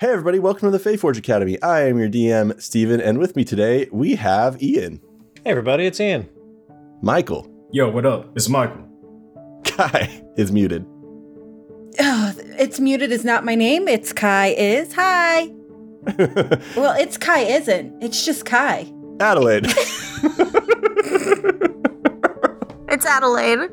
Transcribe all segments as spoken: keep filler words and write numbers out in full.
Hey everybody, welcome to the Faeforge Academy. I am your D M, Steven, and with me today we have Ian. Hey everybody, it's Ian. Michael. Yo, what up? It's Michael. Kai is muted. Oh, it's muted is not my name, it's Kai is. Hi. Well, it's Kai isn't, it's just Kai. Adelaide. It's Adelaide.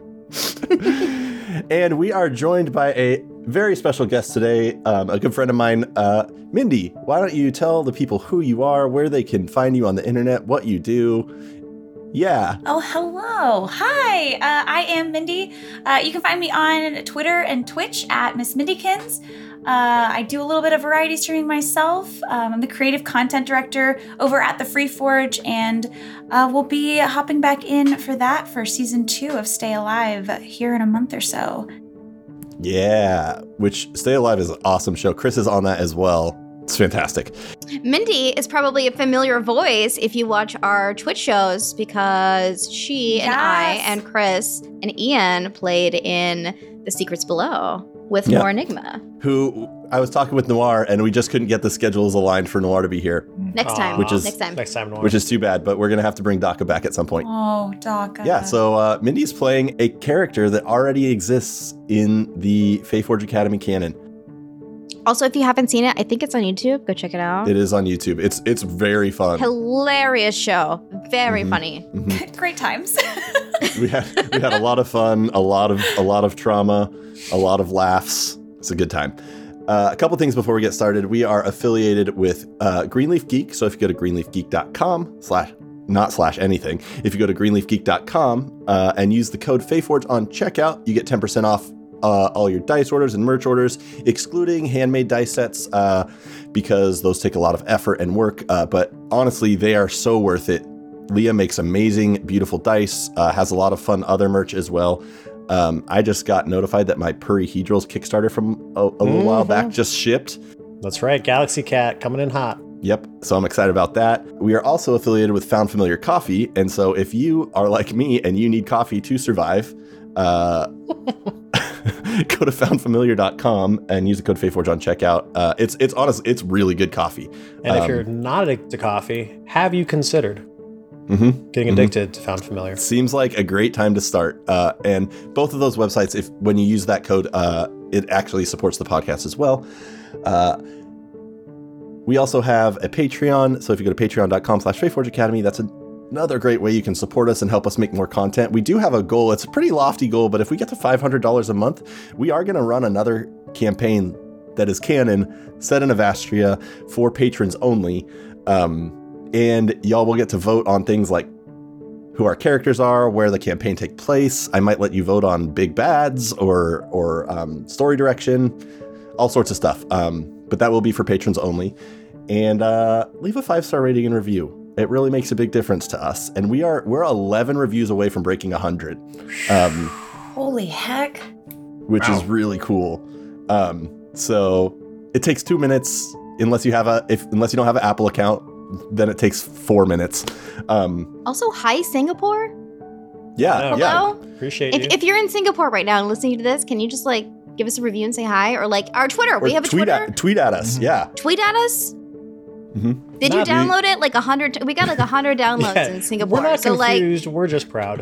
And we are joined by a very special guest today, um, a good friend of mine, uh, Mindy. Why don't you tell the people who you are, where they can find you on the internet, what you do? Yeah. Oh, hello. Hi, uh, I am Mindy. Uh, you can find me on Twitter and Twitch at Miss Mindykins. Uh, I do a little bit of variety streaming myself. Um, I'm the creative content director over at the Free Forge, and uh, we'll be hopping back in for that for season two of Stay Alive here in a month or so. Yeah, which Stay Alive is an awesome show. Chris is on that as well. It's fantastic. Mindy is probably a familiar voice if you watch our Twitch shows because she yes. and I and Chris and Ian played in The Secrets Below with yeah. more Enigma. Who I was talking with Noir, and we just couldn't get the schedules aligned for Noir to be here. Next Aww. time. Which is, next time. Next time, Noir. Which is too bad, but we're going to have to bring Daka back at some point. Oh, Daka. Yeah, so uh, Mindy's playing a character that already exists in the Faeforge Academy canon. Also, if you haven't seen it, I think it's on YouTube. Go check it out. It is on YouTube. It's it's very fun. Hilarious show. Very mm-hmm. funny. Mm-hmm. Great times. we had we had a lot of fun, a lot of a lot of trauma, a lot of laughs. It's a good time. Uh, a couple things before we get started. We are affiliated with uh, Greenleaf Geek. So if you go to greenleaf geek dot com slash not slash anything, if you go to greenleaf geek dot com uh, and use the code Faeforge on checkout, you get ten percent off uh, all your dice orders and merch orders, excluding handmade dice sets uh, because those take a lot of effort and work. Uh, but honestly, they are so worth it. Leah makes amazing, beautiful dice, uh, has a lot of fun other merch as well. Um, I just got notified that my Perihedrals Kickstarter from a, a little mm-hmm. while back just shipped. That's right. Galaxy Cat coming in hot. Yep. So I'm excited about that. We are also affiliated with Found Familiar Coffee. And so if you are like me and you need coffee to survive, uh, go to found familiar dot com and use the code Faeforge on checkout. Uh, it's, it's honestly, it's really good coffee. And um, if you're not addicted to coffee, have you considered Mm-hmm. getting addicted mm-hmm. to Found Familiar? Seems like a great time to start. Uh, and both of those websites, if when you use that code, uh, it actually supports the podcast as well. Uh, we also have a Patreon. So if you go to patreon.com slash Faeforge Academy, that's a, another great way you can support us and help us make more content. We do have a goal. It's a pretty lofty goal, but if we get to five hundred dollars a month, we are going to run another campaign that is canon set in Avastria for patrons only. Um, And y'all will get to vote on things like who our characters are, where the campaign takes place. I might let you vote on big bads or or um, story direction, all sorts of stuff. Um, but that will be for patrons only. And uh, leave a five-star rating and review. It really makes a big difference to us. And we are we're eleven reviews away from breaking one hundred. Um, Holy heck! Which wow. is really cool. Um, so it takes two minutes unless you have a if unless you don't have an Apple account. Then it takes four minutes. Um, also, hi, Singapore. Yeah. Hello. Yeah. Appreciate it. If, if you're in Singapore right now and listening to this, can you just like give us a review and say hi? Or like our Twitter. Or we have a tweet Twitter. At, tweet at us. Mm-hmm. Yeah. Tweet at us. Mm-hmm. Did not you download me. It? Like one hundred. We got like one hundred downloads yeah. in Singapore. We're not so confused. Like, we're just proud.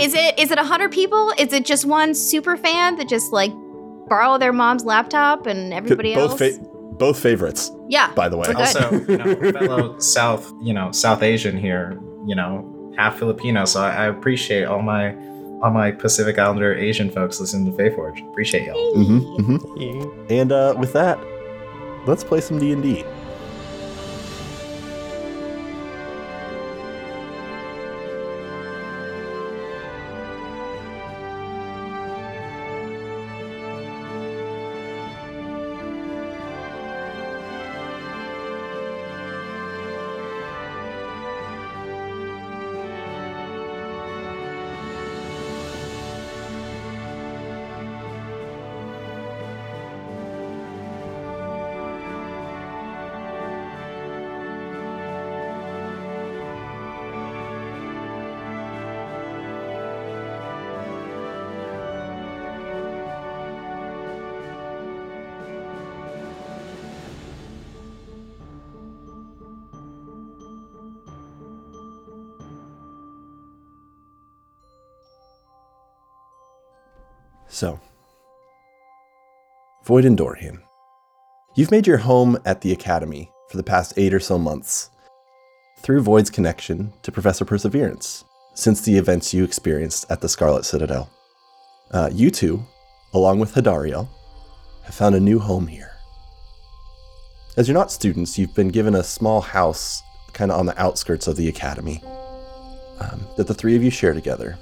Is it? Is it one hundred people? Is it just one super fan that just like borrow their mom's laptop and everybody Both else? Fa- Both favorites, yeah. By the way, also, you know, fellow South, you know, South Asian here, you know, half Filipino. So I, I appreciate all my, all my Pacific Islander Asian folks listening to Faeforge. Appreciate y'all. Mm-hmm, mm-hmm. And uh, with that, let's play some D and D. So, Void and Dorian, you've made your home at the Academy for the past eight or so months through Void's connection to Professor Perseverance since the events you experienced at the Scarlet Citadel. Uh, you two, along with Hadariel, have found a new home here. As you're not students, you've been given a small house kind of on the outskirts of the Academy um, that the three of you share together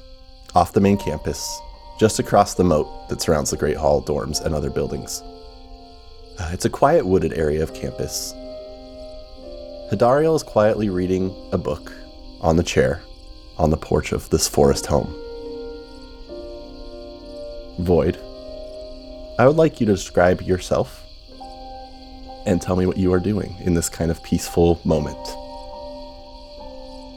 off the main campus, just across the moat that surrounds the Great Hall, dorms, and other buildings. Uh, it's a quiet wooded area of campus. Hadariel is quietly reading a book on the chair on the porch of this forest home. Void, I would like you to describe yourself and tell me what you are doing in this kind of peaceful moment.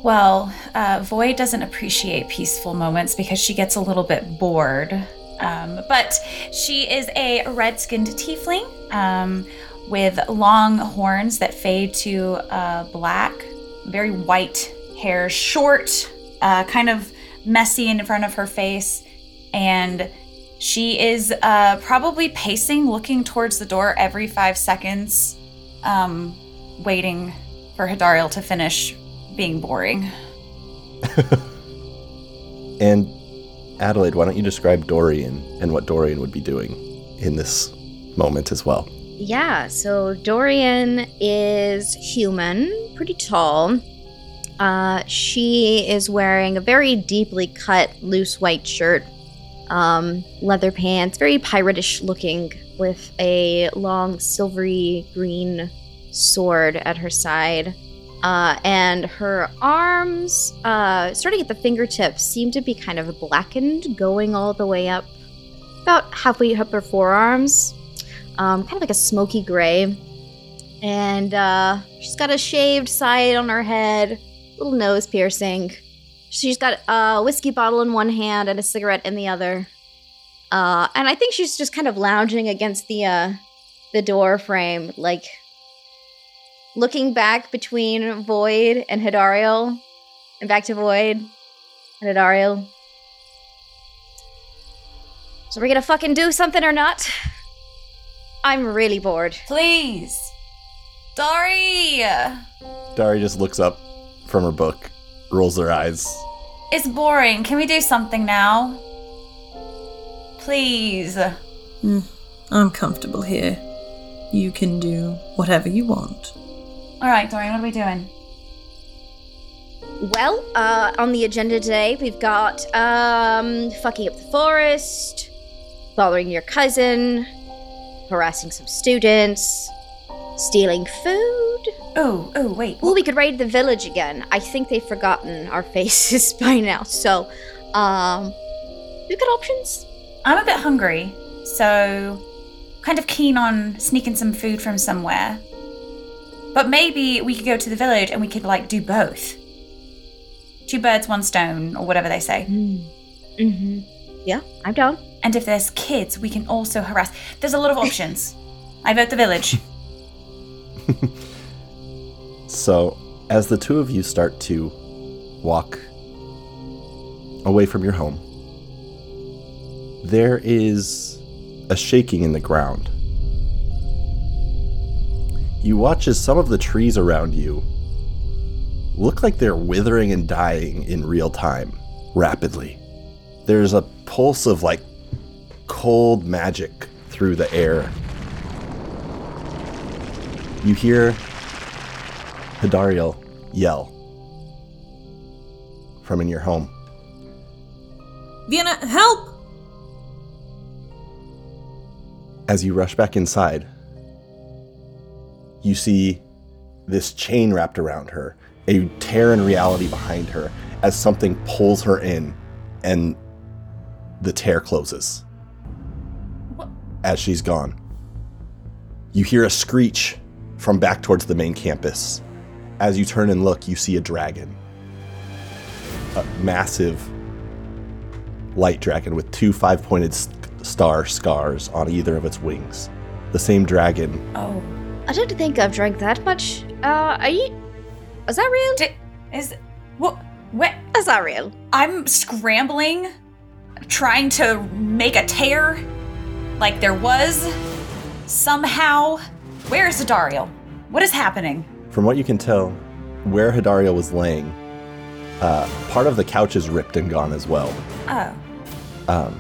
Well, uh, Void doesn't appreciate peaceful moments because she gets a little bit bored. Um, but she is a red-skinned tiefling um, with long horns that fade to uh, black, very white hair, short, uh, kind of messy in front of her face, and she is uh, probably pacing, looking towards the door every five seconds, um, waiting for Hadariel to finish being boring. And Adelaide, why don't you describe Dorian and what Dorian would be doing in this moment as well? Yeah, so Dorian is human, pretty tall. Uh, she is wearing a very deeply cut, loose white shirt. Um, leather pants, very pirate-ish looking, with a long silvery green sword at her side. Uh, and her arms, uh, starting at the fingertips, seem to be kind of blackened, going all the way up, about halfway up her forearms, um, kind of like a smoky gray. And uh, she's got a shaved side on her head, little nose piercing. She's got a whiskey bottle in one hand and a cigarette in the other. Uh, and I think she's just kind of lounging against the uh, the door frame, like looking back between Void and Hadariel, and back to Void and Hadariel. So we're gonna fucking do something or not? I'm really bored. Please. Dari! Dari just looks up from her book. Rolls her eyes. It's boring. Can we do something now? Please. Mm, I'm comfortable here. You can do whatever you want. All right, Dorian, what are we doing? Well, uh, on the agenda today, we've got um, fucking up the forest, bothering your cousin, harassing some students, stealing food. Oh, oh, wait. Well, we could raid the village again. I think they've forgotten our faces by now. So, um, we've got options. I'm a bit hungry, so kind of keen on sneaking some food from somewhere. But maybe we could go to the village and we could, like, do both. Two birds, one stone, or whatever they say. Mm. Mm-hmm. Yeah, I'm down. And if there's kids, we can also harass. There's a lot of options. I vote the village. So, as the two of you start to walk away from your home, there is a shaking in the ground. You watch as some of the trees around you look like they're withering and dying in real time, rapidly. There's a pulse of, like, cold magic through the air. You hear Hadariel yell from in your home. Vienna, help! As you rush back inside, you see this chain wrapped around her, a tear in reality behind her as something pulls her in and the tear closes. What? As she's gone. You hear a screech from back towards the main campus. As you turn and look, you see a dragon. A massive light dragon with two five-pointed star scars on either of its wings. The same dragon. Oh. I don't think I've drank that much. Uh, are you... Is that real? D- is... What? What? Is that real? I'm scrambling trying to make a tear like there was somehow. Where is Hadariel? What is happening? From what you can tell, where Hadariel was laying, uh, part of the couch is ripped and gone as well. Oh. Um,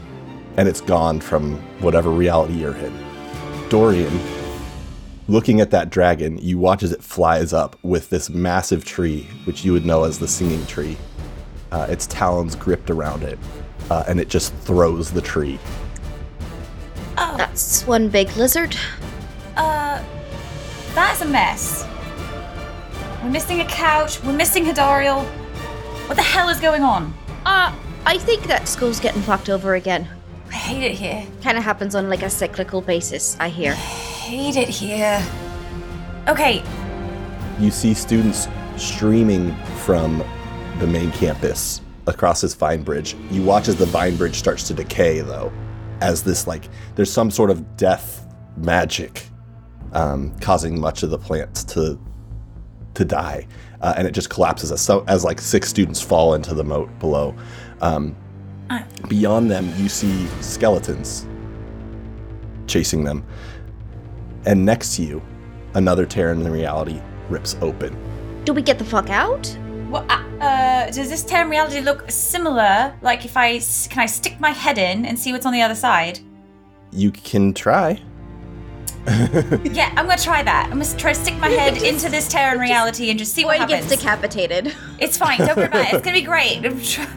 and it's gone from whatever reality you're in. Dorian, looking at that dragon, you watch as it flies up with this massive tree, which you would know as the singing tree. Uh, its talons gripped around it, uh, and it just throws the tree. Oh. That's one big lizard. Uh, that's a mess. We're missing a couch. We're missing Hadariel. What the hell is going on? Uh, I think that school's getting fucked over again. I hate it here. Kind of happens on like a cyclical basis, I hear. I hate it here. Okay. You see students streaming from the main campus across this vine bridge. You watch as the vine bridge starts to decay, though, as this, like, there's some sort of death magic um, causing much of the plants to to die. Uh, and it just collapses as, so, as like six students fall into the moat below. Um, uh. Beyond them, you see skeletons chasing them. And next to you, another tear in the reality rips open. Do we get the fuck out? Well, uh, does this tear in reality look similar? Like, if I can I stick my head in and see what's on the other side? You can try. Yeah, I'm gonna try that. I'm gonna try to stick my head just, into this tear in reality and just see what happens. Gets decapitated. It's fine. Don't worry about it. It's gonna be great.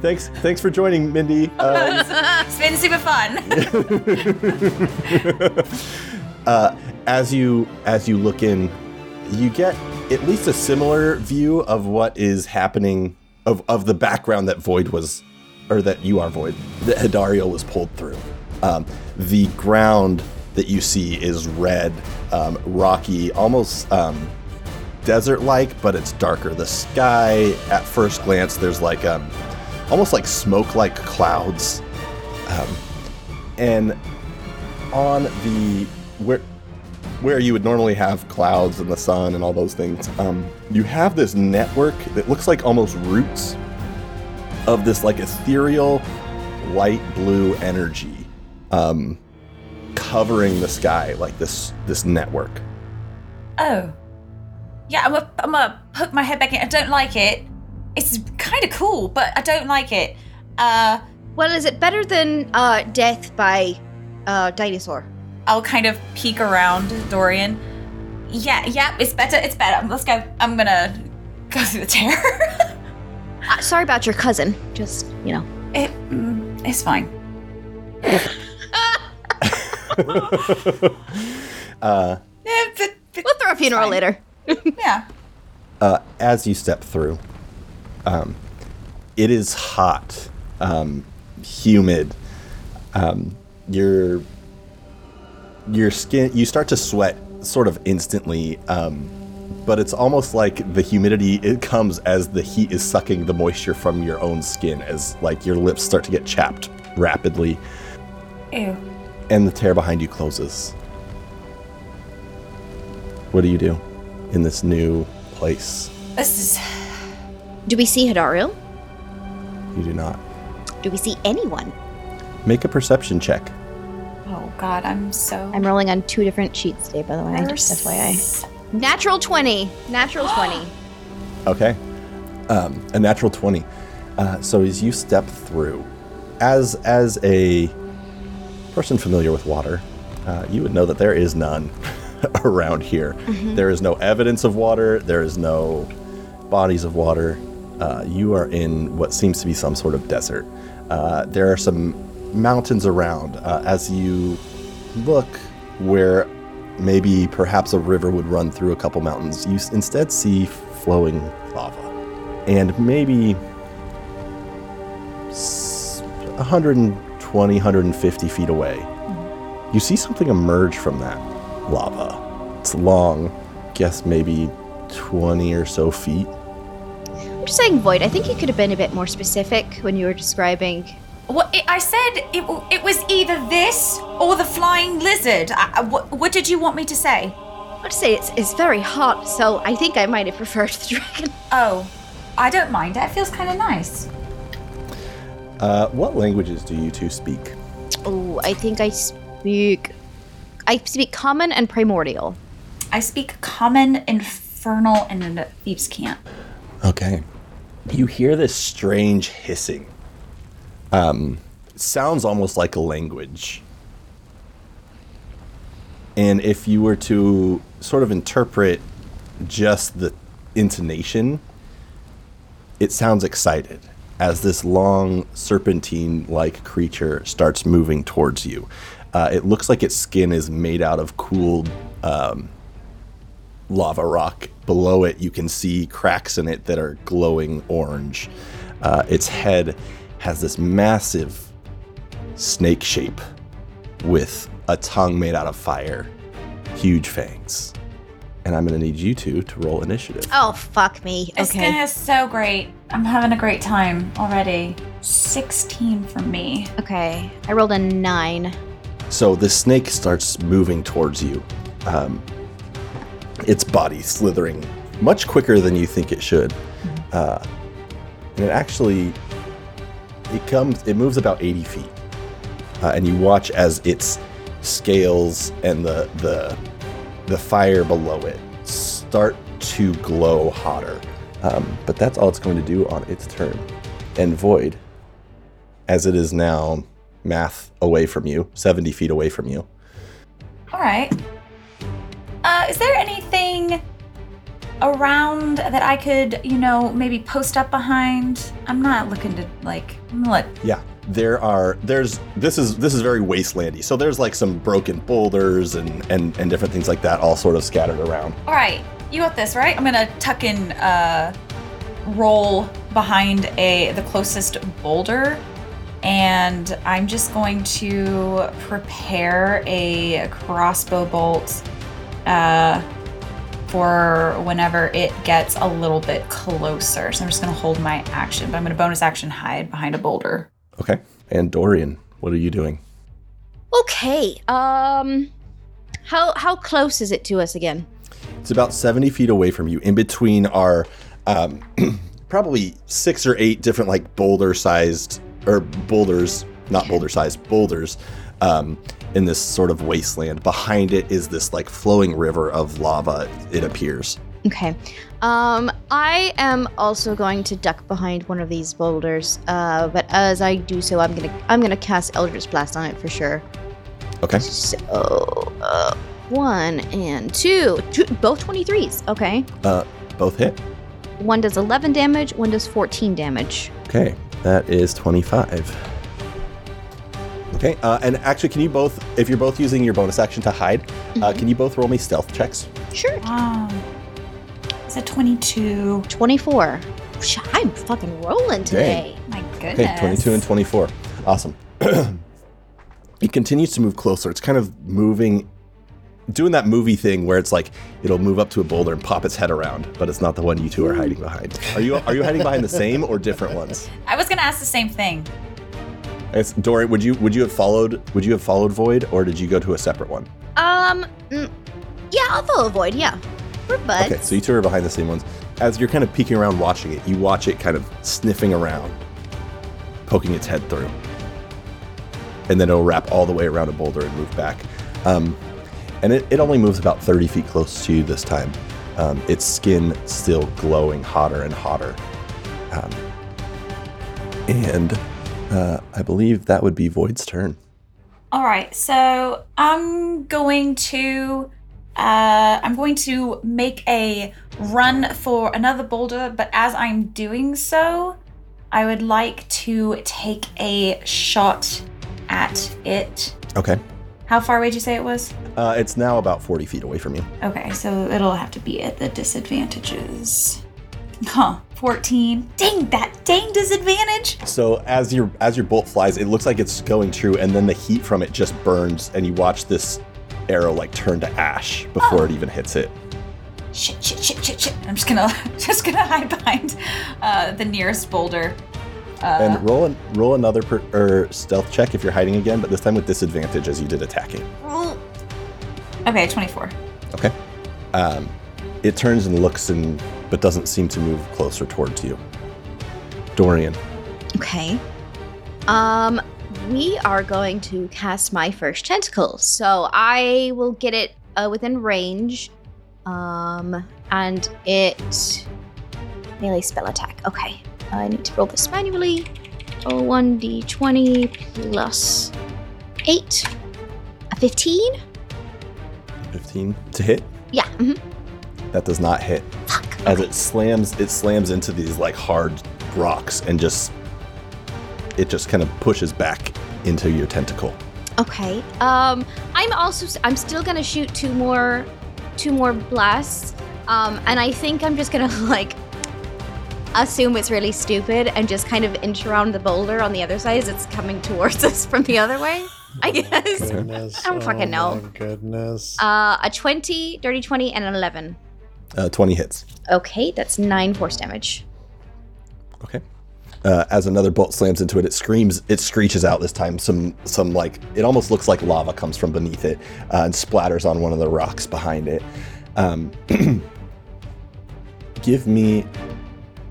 Thanks, thanks for joining, Mindy. Um, it's been super fun. uh, as you as you look in, you get at least a similar view of what is happening, of, of the background that Void was, or that you are Void, that Hadariel was pulled through. Um, the ground that you see is red, um, rocky, almost um, desert-like, but it's darker. The sky, at first glance, there's like um, almost like smoke-like clouds. Um, and on the... where. where you would normally have clouds and the sun and all those things, um, you have this network that looks like almost roots of this like ethereal light blue energy um, covering the sky, like this this network. Oh. Yeah, I'm gonna I'm gonna hook my head back in. I don't like it. It's kind of cool, but I don't like it. Uh, well, is it better than uh, death by uh, dinosaur? I'll kind of peek around Dorian. Yeah, yeah, it's better, it's better. Let's go. I'm gonna go through the tear. uh, sorry about your cousin. Just, you know. It, mm, it's fine. uh, yeah, but, but we'll throw a funeral fine. Later. Yeah. Uh, as you step through, um, it is hot, um, humid. Um, you're... Your skin, you start to sweat sort of instantly, um, but it's almost like the humidity, it comes as the heat is sucking the moisture from your own skin, as like your lips start to get chapped rapidly. Ew. And the tear behind you closes. What do you do in this new place? This is... Do we see Hadariel? You do not. Do we see anyone? Make a perception check. Oh God, I'm so... I'm rolling on two different sheets today, by the way, just F Y I. Natural twenty. Natural twenty. Okay. Um, a natural twenty. Uh, so as you step through, as as a person familiar with water, uh, you would know that there is none around here. Mm-hmm. There is no evidence of water. There is no bodies of water. Uh, you are in what seems to be some sort of desert. Uh, there are some... mountains around uh, as you look where maybe perhaps a river would run through a couple mountains. You instead see flowing lava, and maybe one hundred twenty, one hundred fifty feet away, you see something emerge from that lava. It's long, I guess maybe twenty or so feet. I'm just saying, Void, I think you could have been a bit more specific when you were describing. Well, it, I said it, it was either this or the flying lizard. I, I, what, what did you want me to say? I want to say it's, it's very hot, so I think I might have preferred the dragon. Oh, I don't mind. It feels kind of nice. Uh, what languages do you two speak? Oh, I think I speak... I speak Common and Primordial. I speak Common, Infernal, and Thieves' Cant. Okay. You hear this strange hissing. Um, it sounds almost like a language. And if you were to sort of interpret just the intonation, it sounds excited as this long serpentine-like creature starts moving towards you. Uh, it looks like its skin is made out of cooled um, lava rock. Below it, you can see cracks in it that are glowing orange. Uh, its head has this massive snake shape with a tongue made out of fire, huge fangs. And I'm going to need you two to roll initiative. Oh, fuck me. Okay. This game is so great. I'm having a great time already. sixteen for me. Okay. I rolled a nine. So the snake starts moving towards you. Um, its body slithering much quicker than you think it should. Mm-hmm. Uh, and it actually, it comes, it moves about eighty feet. Uh, and you watch as its scales and the the... the fire below it start to glow hotter. Um, but that's all it's going to do on its turn. And Void, as it is now math away from you, seventy feet away from you. All right. Uh, is there anything around that I could, you know, maybe post up behind? I'm not looking to, like, I'm gonna let... Yeah. There are, there's, this is this is very wastelandy. So there's like some broken boulders and, and, and different things like that all sort of scattered around. All right, you got this, right? I'm gonna tuck in, uh, roll behind a the closest boulder, and I'm just going to prepare a crossbow bolt uh, for whenever it gets a little bit closer. So I'm just gonna hold my action, but I'm gonna bonus action hide behind a boulder. Okay. And Dorian, what are you doing? Okay. Um, how how close is it to us again? It's about seventy feet away from you. In between are um, probably six or eight different like boulder-sized or boulders, not boulder-sized, boulders um, in this sort of wasteland. Behind it is this like flowing river of lava, it appears. Okay. Um, I am also going to duck behind one of these boulders, uh, but as I do so, I'm gonna I'm gonna cast Eldritch Blast on it for sure. Okay. So uh, one and two, two both twenty-threes. Okay. Uh, both hit. One does eleven damage. One does fourteen damage. Okay, that is twenty-five. Okay. Uh, and actually, can you both, if you're both using your bonus action to hide, mm-hmm. uh, can you both roll me stealth checks? Sure. Wow. A twenty-two. twenty-four. I'm fucking rolling today. Dang. My goodness. Okay, twenty-two and twenty-four. Awesome. It continues to move closer. It's kind of moving, doing that movie thing where it's like it'll move up to a boulder and pop its head around, but it's not the one you two are hiding behind. Are you are you hiding behind the same or different ones? I was gonna ask the same thing. It's, Dory, would you would you have followed would you have followed Void, or did you go to a separate one? Um, yeah, I'll follow Void. Yeah. Okay, so you two are behind the same ones. As you're kind of peeking around watching it, you watch it kind of sniffing around, poking its head through. And then it'll wrap all the way around a boulder and move back. Um, and it, it only moves about thirty feet close to you this time. Um, its skin still glowing hotter and hotter. Um, and uh, I believe that would be Void's turn. All right, so I'm going to... Uh, I'm going to make a run for another boulder, but as I'm doing so, I would like to take a shot at it. Okay. How far away did you say it was? Uh, it's now about forty feet away from you. Okay, so it'll have to be at the disadvantages. Huh, fourteen. Dang that dang disadvantage. So as your as your bolt flies, it looks like it's going through, and then the heat from it just burns, and you watch this arrow like turn to ash before oh. it even hits it. Shit, shit, shit, shit, shit. I'm just gonna just gonna hide behind uh, the nearest boulder. Uh, and roll an, roll another per, er, stealth check if you're hiding again, but this time with disadvantage as you did attacking. Okay, twenty-four. Okay. Um, it turns and looks and but doesn't seem to move closer towards you. Dorian. Okay. Um, we are going to cast my first tentacle. So I will get it uh, within range. Um, and it... Melee spell attack. Okay. I need to roll this manually. Oh, one d twenty plus eight. A fifteen? fifteen to hit? Yeah. Mm-hmm. That does not hit. Fuck. Okay. As it slams, it slams into these like hard rocks and just... it just kind of pushes back into your tentacle. Okay. Um, I'm also, I'm still going to shoot two more, two more blasts. Um, and I think I'm just going to like assume it's really stupid and just kind of inch around the boulder on the other side as it's coming towards us from the other way, I guess. Oh goodness. I don't fucking know. Oh my goodness. Uh, a twenty, dirty twenty, and an eleven. Uh, twenty hits. Okay, that's nine force damage. Okay. Uh, as another bolt slams into it, it screams, it screeches out this time. Some, some like, it almost looks like lava comes from beneath it uh, and splatters on one of the rocks behind it. Um, give me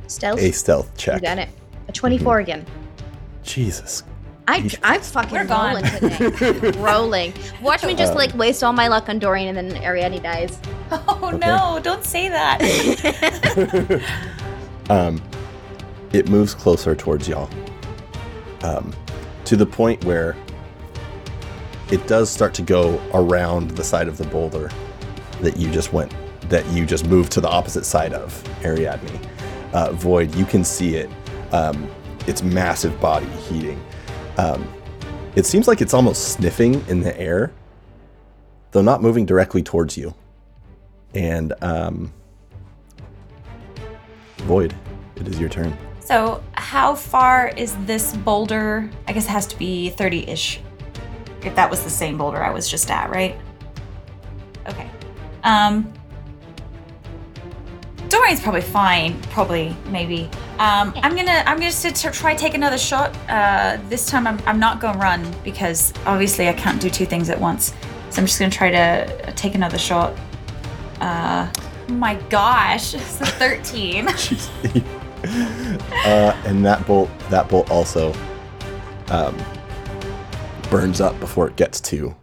stealth? a stealth check. You got it. A twenty-four mm-hmm. again. Jesus. I, I'm fucking rolling today. rolling. Watch me just um, like waste all my luck on Dorian and then Ariadne dies. Oh okay. No, don't say that. um. It moves closer towards y'all, um, to the point where it does start to go around the side of the boulder that you just went, that you just moved to the opposite side of, Ariadne. Uh, Void, you can see it, um, its massive body heating. Um, it seems like it's almost sniffing in the air, though not moving directly towards you. And um, Void, it is your turn. So how far is this boulder? I guess it has to be thirty-ish. If that was the same boulder I was just at, right? Okay. Um, Dorian's probably fine. Probably, maybe. Um, I'm gonna, I'm gonna t- try take another shot. Uh, this time I'm, I'm not gonna run because obviously I can't do two things at once. So I'm just gonna try to take another shot. Uh, oh my gosh, it's a thirteen. Uh, and that bolt, that bolt also um, burns up before it gets to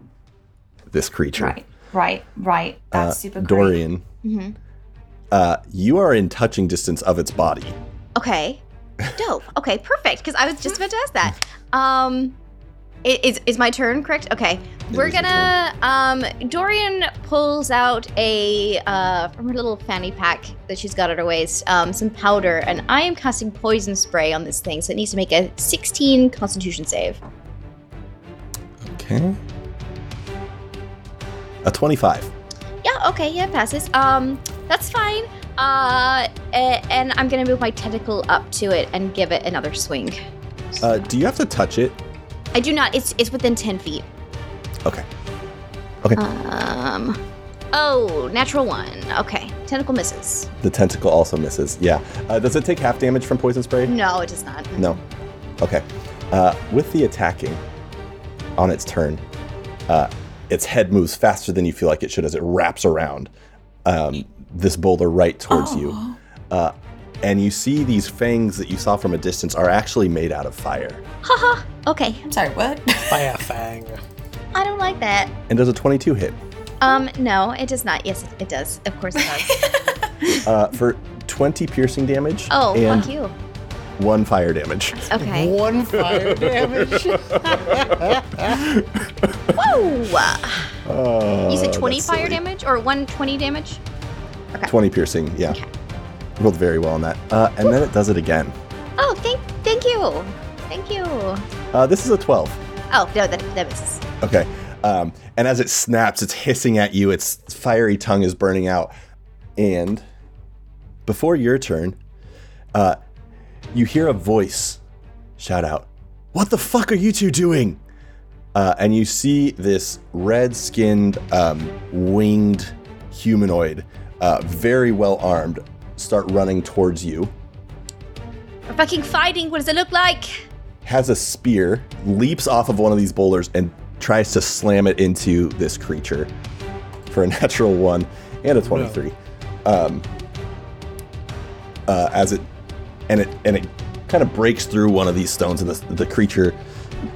this creature. Right, right, right. That's uh, super great. Dorian, mm-hmm. uh, you are in touching distance of its body. Okay, dope. Okay, perfect. Because I was just about to ask that. Um, is is my turn correct? Okay, we're gonna. Um, Dorian pulls out a uh, from her little fanny pack that she's got at her waist, um, some powder, and I am casting poison spray on this thing, so it needs to make a sixteen Constitution save. Okay. A twenty-five. Yeah. Okay. Yeah, passes. Um, that's fine. Uh, and I'm gonna move my tentacle up to it and give it another swing. Uh, do you have to touch it? I do not. It's it's within ten feet. Okay. Okay. Um. Oh, natural one. Okay. Tentacle misses. The tentacle also misses. Yeah. Uh, does it take half damage from poison spray? No, it does not. No. Okay. Uh, with the attacking on its turn, uh, its head moves faster than you feel like it should as it wraps around um, this boulder right towards oh. you. Uh, and you see these fangs that you saw from a distance are actually made out of fire. Haha. Okay. I'm sorry, what? Fire fang. I don't like that. And does a twenty-two hit? Um, no, it does not. Yes, it does. Of course it does. uh, for twenty piercing damage. Oh, and fuck you. One fire damage. Okay. One fire damage. Whoa. Uh, you said twenty fire silly. damage or one twenty damage? Okay. twenty piercing, yeah. Okay. Rolled very well on that. Uh, and Ooh. Then it does it again. Oh, thank thank you. Thank you. Uh, this is a twelve. Oh, no, that, that misses. Okay. Um, and as it snaps, it's hissing at you. Its fiery tongue is burning out. And before your turn, uh, you hear a voice shout out, "What the fuck are you two doing?" Uh, and you see this red-skinned, um, winged humanoid, uh, very well-armed, start running towards you. We're fucking fighting. What does it look like? Has a spear, leaps off of one of these boulders, and tries to slam it into this creature for a natural one and a twenty-three. No. Um, uh, as it and it and it kind of breaks through one of these stones, and the, the creature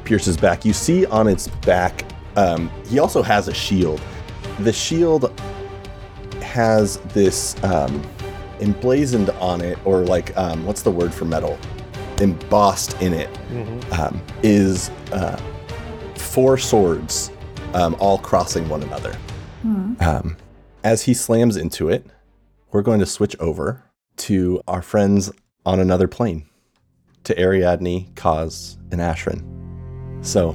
pierces back. You see on its back, um, he also has a shield. The shield has this um, emblazoned on it, or like, um, what's the word for metal? Embossed in it, mm-hmm. um, is uh, four swords, um, all crossing one another. Mm-hmm. Um, as he slams into it, we're going to switch over to our friends on another plane, to Ariadne, Kaz, and Ashrin. So,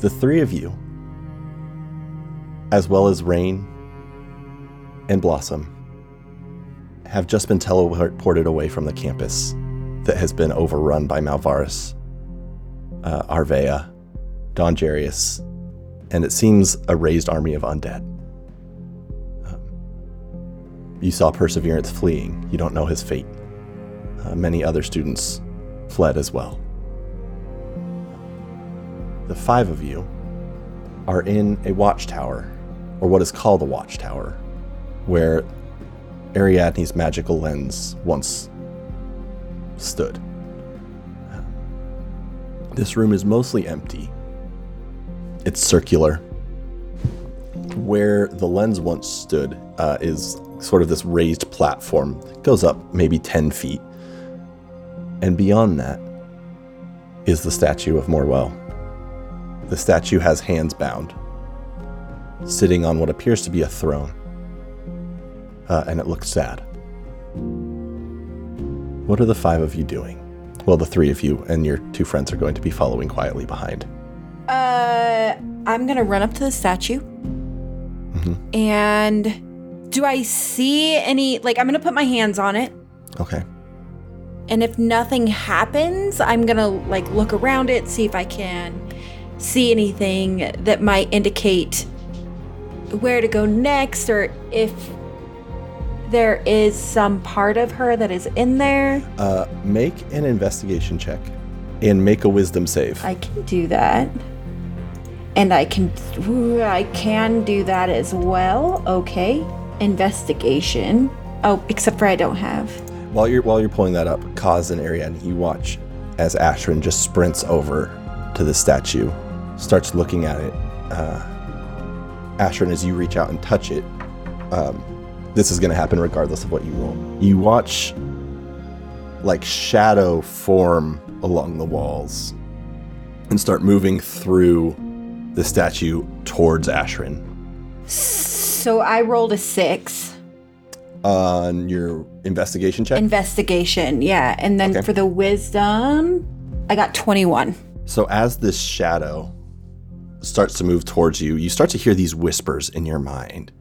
the three of you, as well as Rain and Blossom, have just been teleported away from the campus that has been overrun by Malvarus, uh, Arvea, Don Jarius, and it seems a raised army of undead. Um, you saw Perseverance fleeing. You don't know his fate. Uh, many other students fled as well. The five of you are in a watchtower, or what is called a watchtower, where Ariadne's magical lens once stood. This room is mostly empty. It's circular. Where the lens once stood uh, is sort of this raised platform. It goes up maybe ten feet. And beyond that is the statue of Morwell. The statue has hands bound, sitting on what appears to be a throne, uh, and it looks sad. What are the five of you doing? Well, the three of you and your two friends are going to be following quietly behind. Uh, I'm going to run up to the statue. Mm-hmm. And do I see any, like, I'm going to put my hands on it. Okay. And if nothing happens, I'm going to, like, look around it, see if I can see anything that might indicate where to go next, or if there is some part of her that is in there. Uh, make an investigation check and make a wisdom save. I can do that. And I can, ooh, I can do that as well. Okay. Investigation. Oh, except for I don't have. While you're while you're pulling that up, Kaz and Ariadne, you watch as Ashrin just sprints over to the statue, starts looking at it. Uh, Ashrin, as you reach out and touch it, um, this is going to happen regardless of what you roll. You watch, like, shadow form along the walls and start moving through the statue towards Ashrin. So I rolled a six. On your investigation check? Investigation, yeah. And then okay. For the wisdom, I got twenty-one. So as this shadow starts to move towards you, you start to hear these whispers in your mind.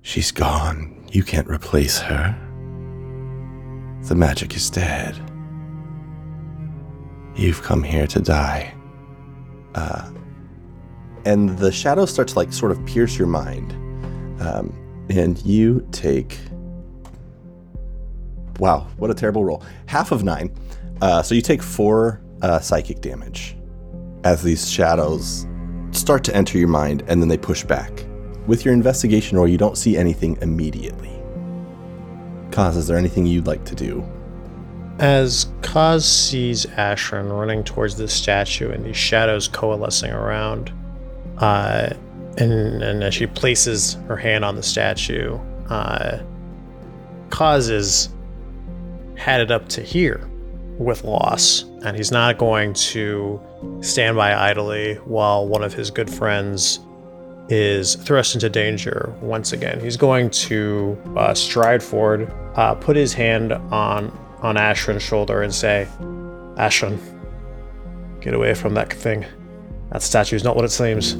She's gone. You can't replace her. The magic is dead. You've come here to die. Uh, and the shadow starts to, like, sort of pierce your mind. Um, and you take... Wow, what a terrible roll. Half of nine. Uh, so you take four... Uh, psychic damage as these shadows start to enter your mind, and then they push back. With your investigation roll, you don't see anything immediately. Kaz, is there anything you'd like to do? As Kaz sees Ashrin running towards the statue and these shadows coalescing around, uh, and, and as she places her hand on the statue, uh, Kaz is headed up to here with loss, and he's not going to stand by idly while one of his good friends is thrust into danger once again. He's going to uh, stride forward, uh, put his hand on, on Ashrin's shoulder and say, Ashrin, get away from that thing. That statue's not what it seems.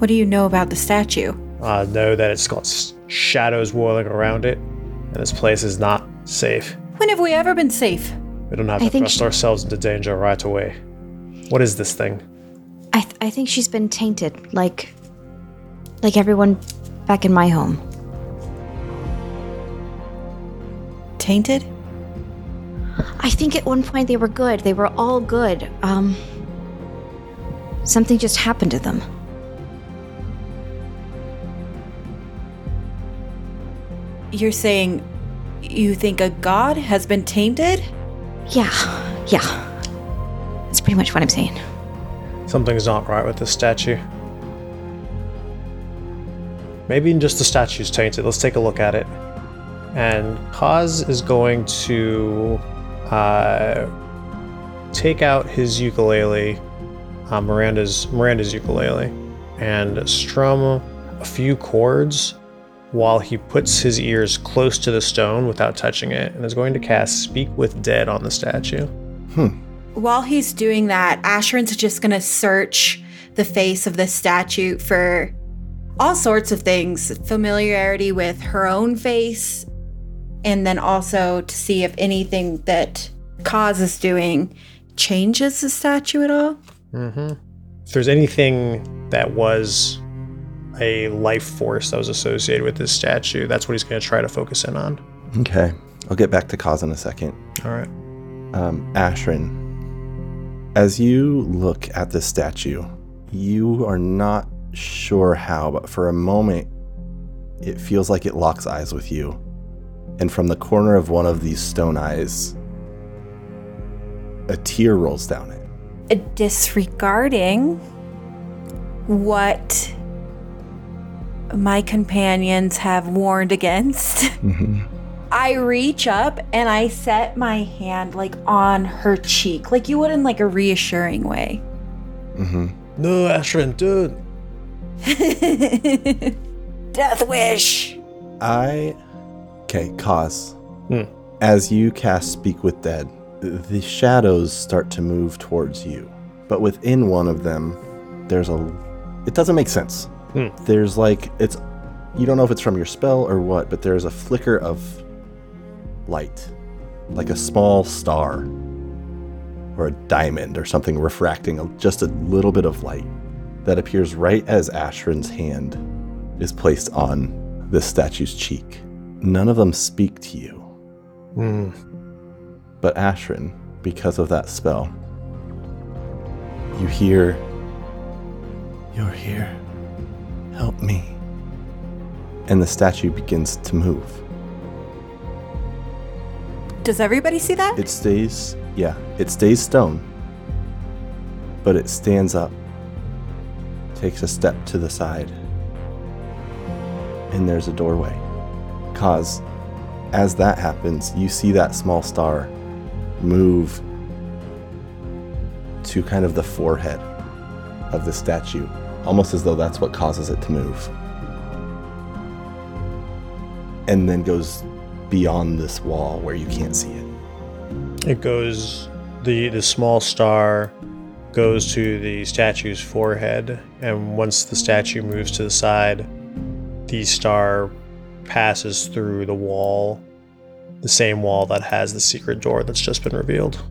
What do you know about the statue? I uh, know that it's got shadows whirling around it, and this place is not safe. When have we ever been safe? We don't have to thrust she... ourselves into danger right away. What is this thing? I th- I think she's been tainted, like, like everyone back in my home. Tainted? I think at one point they were good. They were all good. Um, something just happened to them. You're saying you think a god has been tainted? Yeah, yeah. That's pretty much what I'm saying. Something's not right with this statue. Maybe just the statue's tainted. Let's take a look at it. And Kaz is going to uh, take out his ukulele, uh, Miranda's Miranda's ukulele, and strum a few chords while he puts his ears close to the stone without touching it, and is going to cast Speak with Dead on the statue. Hmm. While he's doing that, Ashrin's just going to search the face of the statue for all sorts of things. Familiarity with her own face, and then also to see if anything that Kaz is doing changes the statue at all. Mm-hmm. If there's anything that was a life force that was associated with this statue, that's what he's going to try to focus in on. Okay. I'll get back to Kaz in a second. All right. Um, Ashrin, as you look at the statue, you are not sure how, but for a moment, it feels like it locks eyes with you. And from the corner of one of these stone eyes, a tear rolls down it. Disregarding what my companions have warned against, mm-hmm. I reach up and I set my hand like on her cheek, like you would in like a reassuring way. Mm-hmm. No, Ashrin, dude. Death wish. I, okay, Kaz. Mm. As you cast Speak with Dead, the shadows start to move towards you, but within one of them, there's a. It doesn't make sense. Mm. There's like it's. You don't know if it's from your spell or what, but there's a flicker of light, like a small star or a diamond or something refracting just a little bit of light that appears right as Ashrin's hand is placed on this statue's cheek. None of them speak to you. Mm. But Ashrin, because of that spell, you hear, "You're here. Help me." And the statue begins to move. Does everybody see that? It stays, yeah, it stays stone. But it stands up, takes a step to the side, and there's a doorway. Kaz, as that happens, you see that small star move to kind of the forehead of the statue, almost as though that's what causes it to move. And then goes beyond this wall where you can't see it. It goes, the, the small star goes to the statue's forehead, and once the statue moves to the side, the star passes through the wall, the same wall that has the secret door that's just been revealed.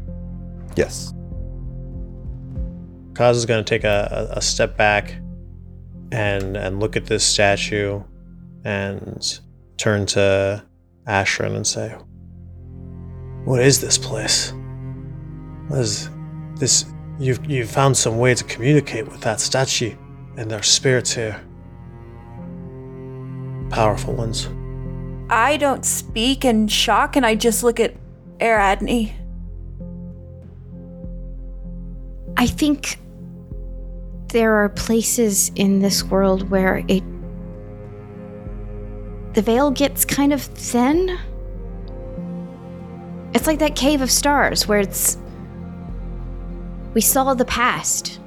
Yes. Kaz is going to take a, a step back and and look at this statue and turn to Ashrin and say, "What is this place? What is this? You've, you've found some way to communicate with that statue and their spirits here. Powerful ones." I don't speak in shock, and I just look at Ariadne. I think there are places in this world where it the veil gets kind of thin. It's like that cave of stars where it's we saw the past.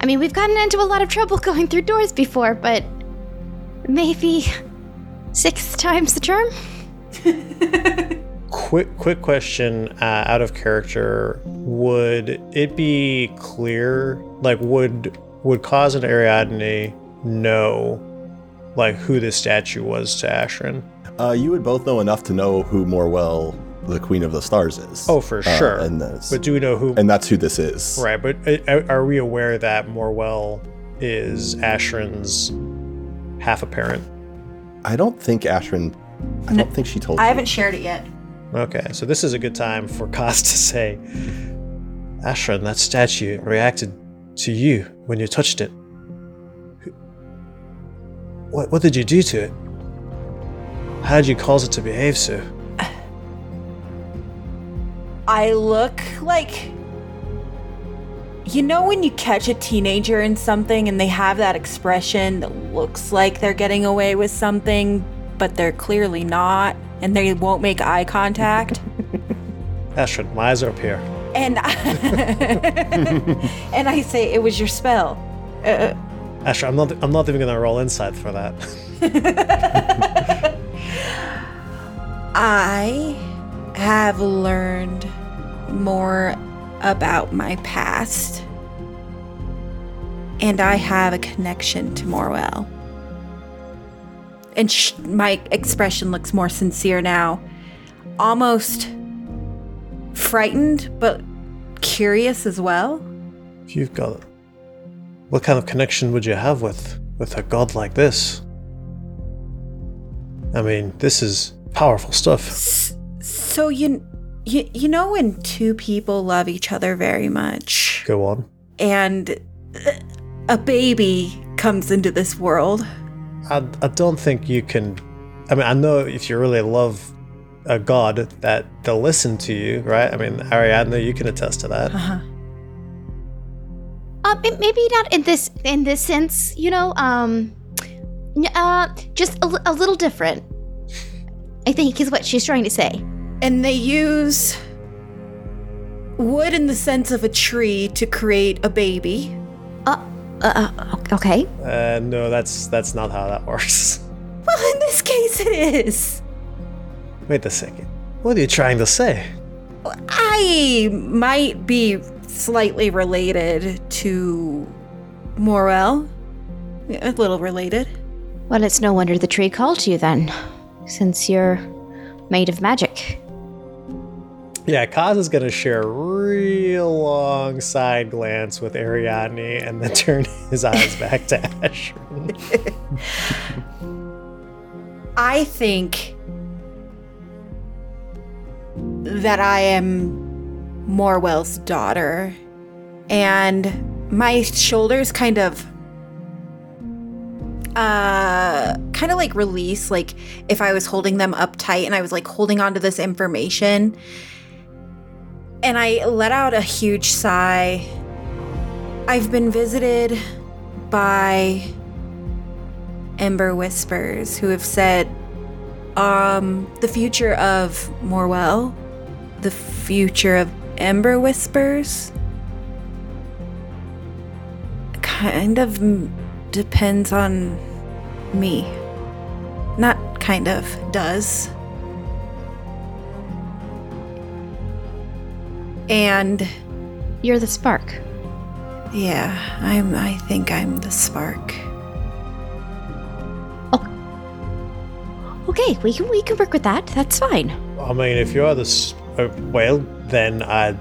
I mean, we've gotten into a lot of trouble going through doors before, but maybe sixth time's the charm. Quick, quick question, uh, out of character. Would it be clear, like, would would Kaz and Ariadne know, like, who this statue was to Ashrin? Uh, you would both know enough to know who Morwell, the Queen of the Stars, is. Oh, for uh, sure. And this. But do we know who? And that's who this is. Right, but are we aware that Morwell is Ashrin's half-apparent? I don't think Ashrin. I no, don't think she told me. I you. haven't shared it yet. Okay, so this is a good time for Kaz to say, "Ashrin, that statue reacted to you when you touched it. What, what did you do to it? How did you cause it to behave so?" I look like, you know when you catch a teenager in something and they have that expression that looks like they're getting away with something, but they're clearly not, and they won't make eye contact? Ashrin, my eyes are up here. And I, and I say, it was your spell. Uh, Ashrin, I'm not, I'm not even going to roll insight for that. I have learned more about my past, and I have a connection to Morwell. And sh- my expression looks more sincere now, almost frightened, but curious as well. If you've got it, what kind of connection would you have with, with a god like this? I mean, this is powerful stuff. S- so you, you you know when two people love each other very much? Go on. And a baby comes into this world. I, I don't think you can... I mean, I know if you really love a god that they'll listen to you, right? I mean, Ariadne, you can attest to that. Uh-huh. Um, it, maybe not in this in this sense, you know, um, uh, just a, a little different, I think, is what she's trying to say. And they use wood in the sense of a tree to create a baby. Uh, uh okay. Uh, no, that's that's not how that works. Well, in this case, it is. Wait a second. What are you trying to say? I might be slightly related to Morwell. A little related. Well, it's no wonder the tree called you then, since you're made of magic. Yeah, Kaz is going to share a real long side glance with Ariadne and then turn his eyes back to Ashrin. I think that I am Morwell's daughter, and my shoulders kind of uh kind of like release, like if I was holding them up tight and I was like holding on to this information, and I let out a huge sigh. I've been visited by Ember Whispers, who have said um the future of Morwell, the future of Ember Whispers kind of depends on me. Not kind of, does. And you're the spark. Yeah, I'm I think I'm the spark. Oh. Okay, we can we can work with that. That's fine. I mean, if you're the sp- well, then I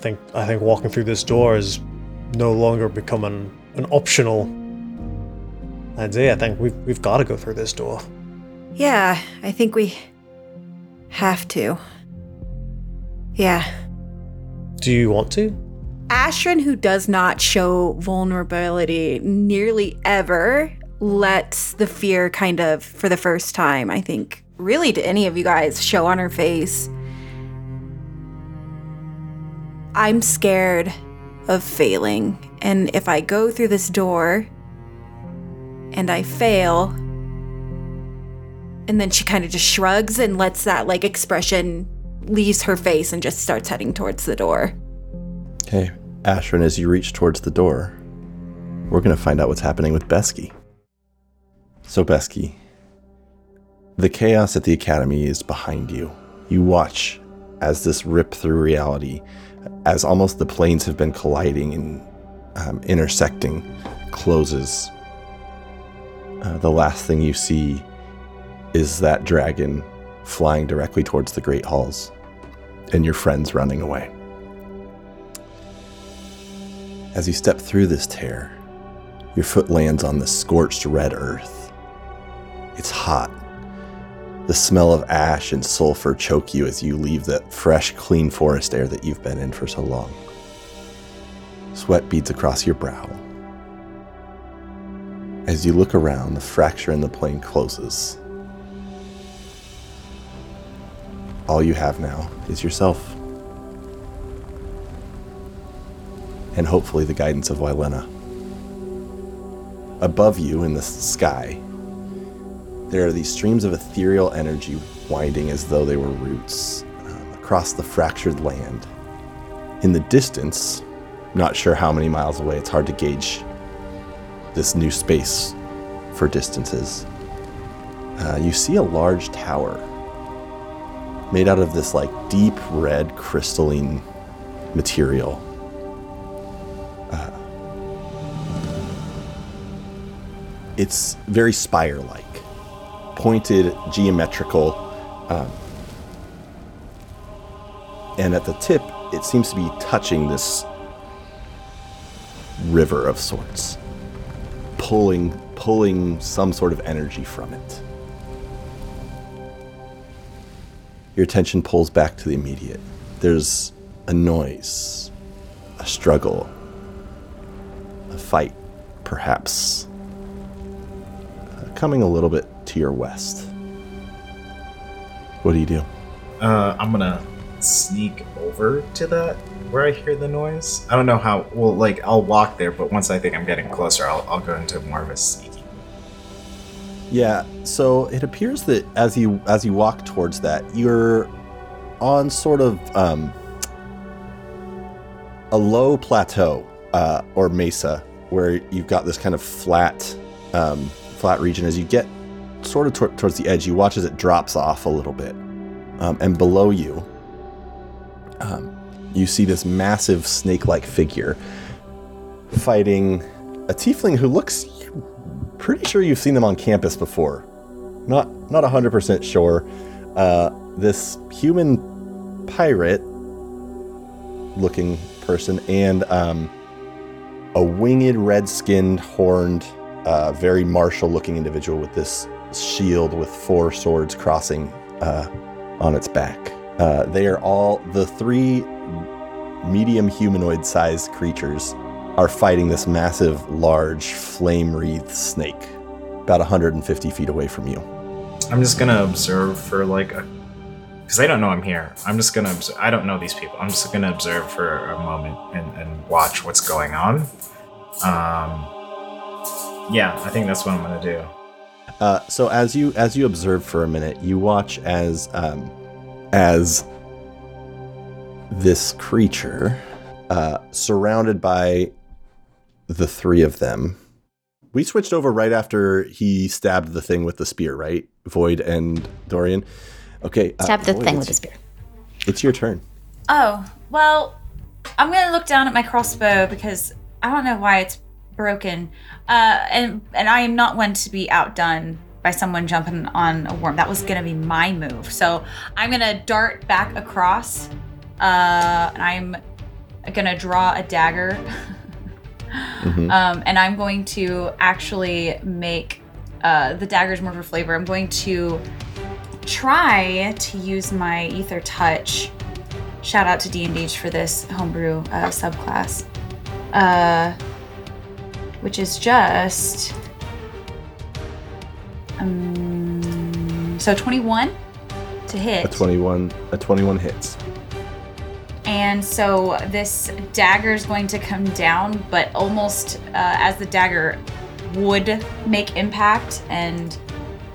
think I think walking through this door is no longer becoming an optional idea. I think we've, we've got to go through this door. Yeah, I think we have to. Yeah. Do you want to? Ashrin, who does not show vulnerability nearly ever, lets the fear kind of, for the first time, I think, really to any of you guys, show on her face. I'm scared of failing. And if I go through this door and I fail, and then she kind of just shrugs and lets that like expression leaves her face and just starts heading towards the door. Okay, Ashrin, as you reach towards the door, we're going to find out what's happening with Besky. So Besky, the chaos at the academy is behind you. You watch as this rip through reality, as almost the planes have been colliding and Um, intersecting, closes. Uh, the last thing you see is that dragon flying directly towards the Great Halls and your friends running away. As you step through this tear, your foot lands on the scorched red earth. It's hot. The smell of ash and sulfur choke you as you leave that fresh, clean forest air that you've been in for so long. Sweat beads across your brow. As you look around, the fracture in the plane closes. All you have now is yourself. and hopefully the guidance of Wylena. Above you in the sky, there are these streams of ethereal energy winding as though they were roots um, across the fractured land. In the distance, not sure how many miles away, it's hard to gauge this new space for distances. Uh, you see a large tower made out of this like deep red crystalline material. Uh, it's very spire-like, pointed, geometrical, um, and at the tip, it seems to be touching this river of sorts, pulling, pulling some sort of energy from it. Your attention pulls back to the immediate. There's a noise, a struggle, a fight, perhaps, uh, coming a little bit to your west. What do you do? Uh, I'm gonna sneak over to that where I hear the noise. I don't know how, well, like, I'll walk there, but once I think I'm getting closer, I'll, I'll go into more of a sneaky. Yeah, so it appears that as you as you walk towards that, you're on sort of um, a low plateau uh, or mesa where you've got this kind of flat um, flat region. As you get sort of t- towards the edge, you watch as it drops off a little bit. Um, and below you, um, you see this massive snake-like figure fighting a tiefling who looks... pretty sure you've seen them on campus before. Not not one hundred percent sure. Uh, this human pirate-looking person and um, a winged, red-skinned, horned, uh, very martial-looking individual with this shield with four swords crossing uh, on its back. Uh, they are all... The three medium humanoid-sized creatures are fighting this massive, large, flame-wreathed snake about one hundred fifty feet away from you. I'm just gonna observe for like a... because they don't know I'm here. I'm just gonna observe. I don't know these people. I'm just gonna observe for a moment and, and watch what's going on. Um, yeah, I think that's what I'm gonna do. Uh, so as you as you observe for a minute, you watch as um, as this creature, uh, surrounded by the three of them. We switched over right after he stabbed the thing with the spear, right? Void and Dorian. Okay. Uh, Stab the Void, thing with the spear. It's your turn. Oh, well, I'm going to look down at my crossbow because I don't know why it's broken. Uh, and, and I am not one to be outdone by someone jumping on a worm. That was going to be my move. So I'm going to dart back across. Uh, and I'm going to draw a dagger. Mm-hmm. Um, and I'm going to actually make uh, the daggers more for flavor. I'm going to try to use my Ether Touch. Shout out to D and D for this homebrew uh, subclass, uh, which is just um, so twenty-one to hit. A twenty-one, a twenty-one hits. And so this dagger is going to come down, but almost uh, as the dagger would make impact, and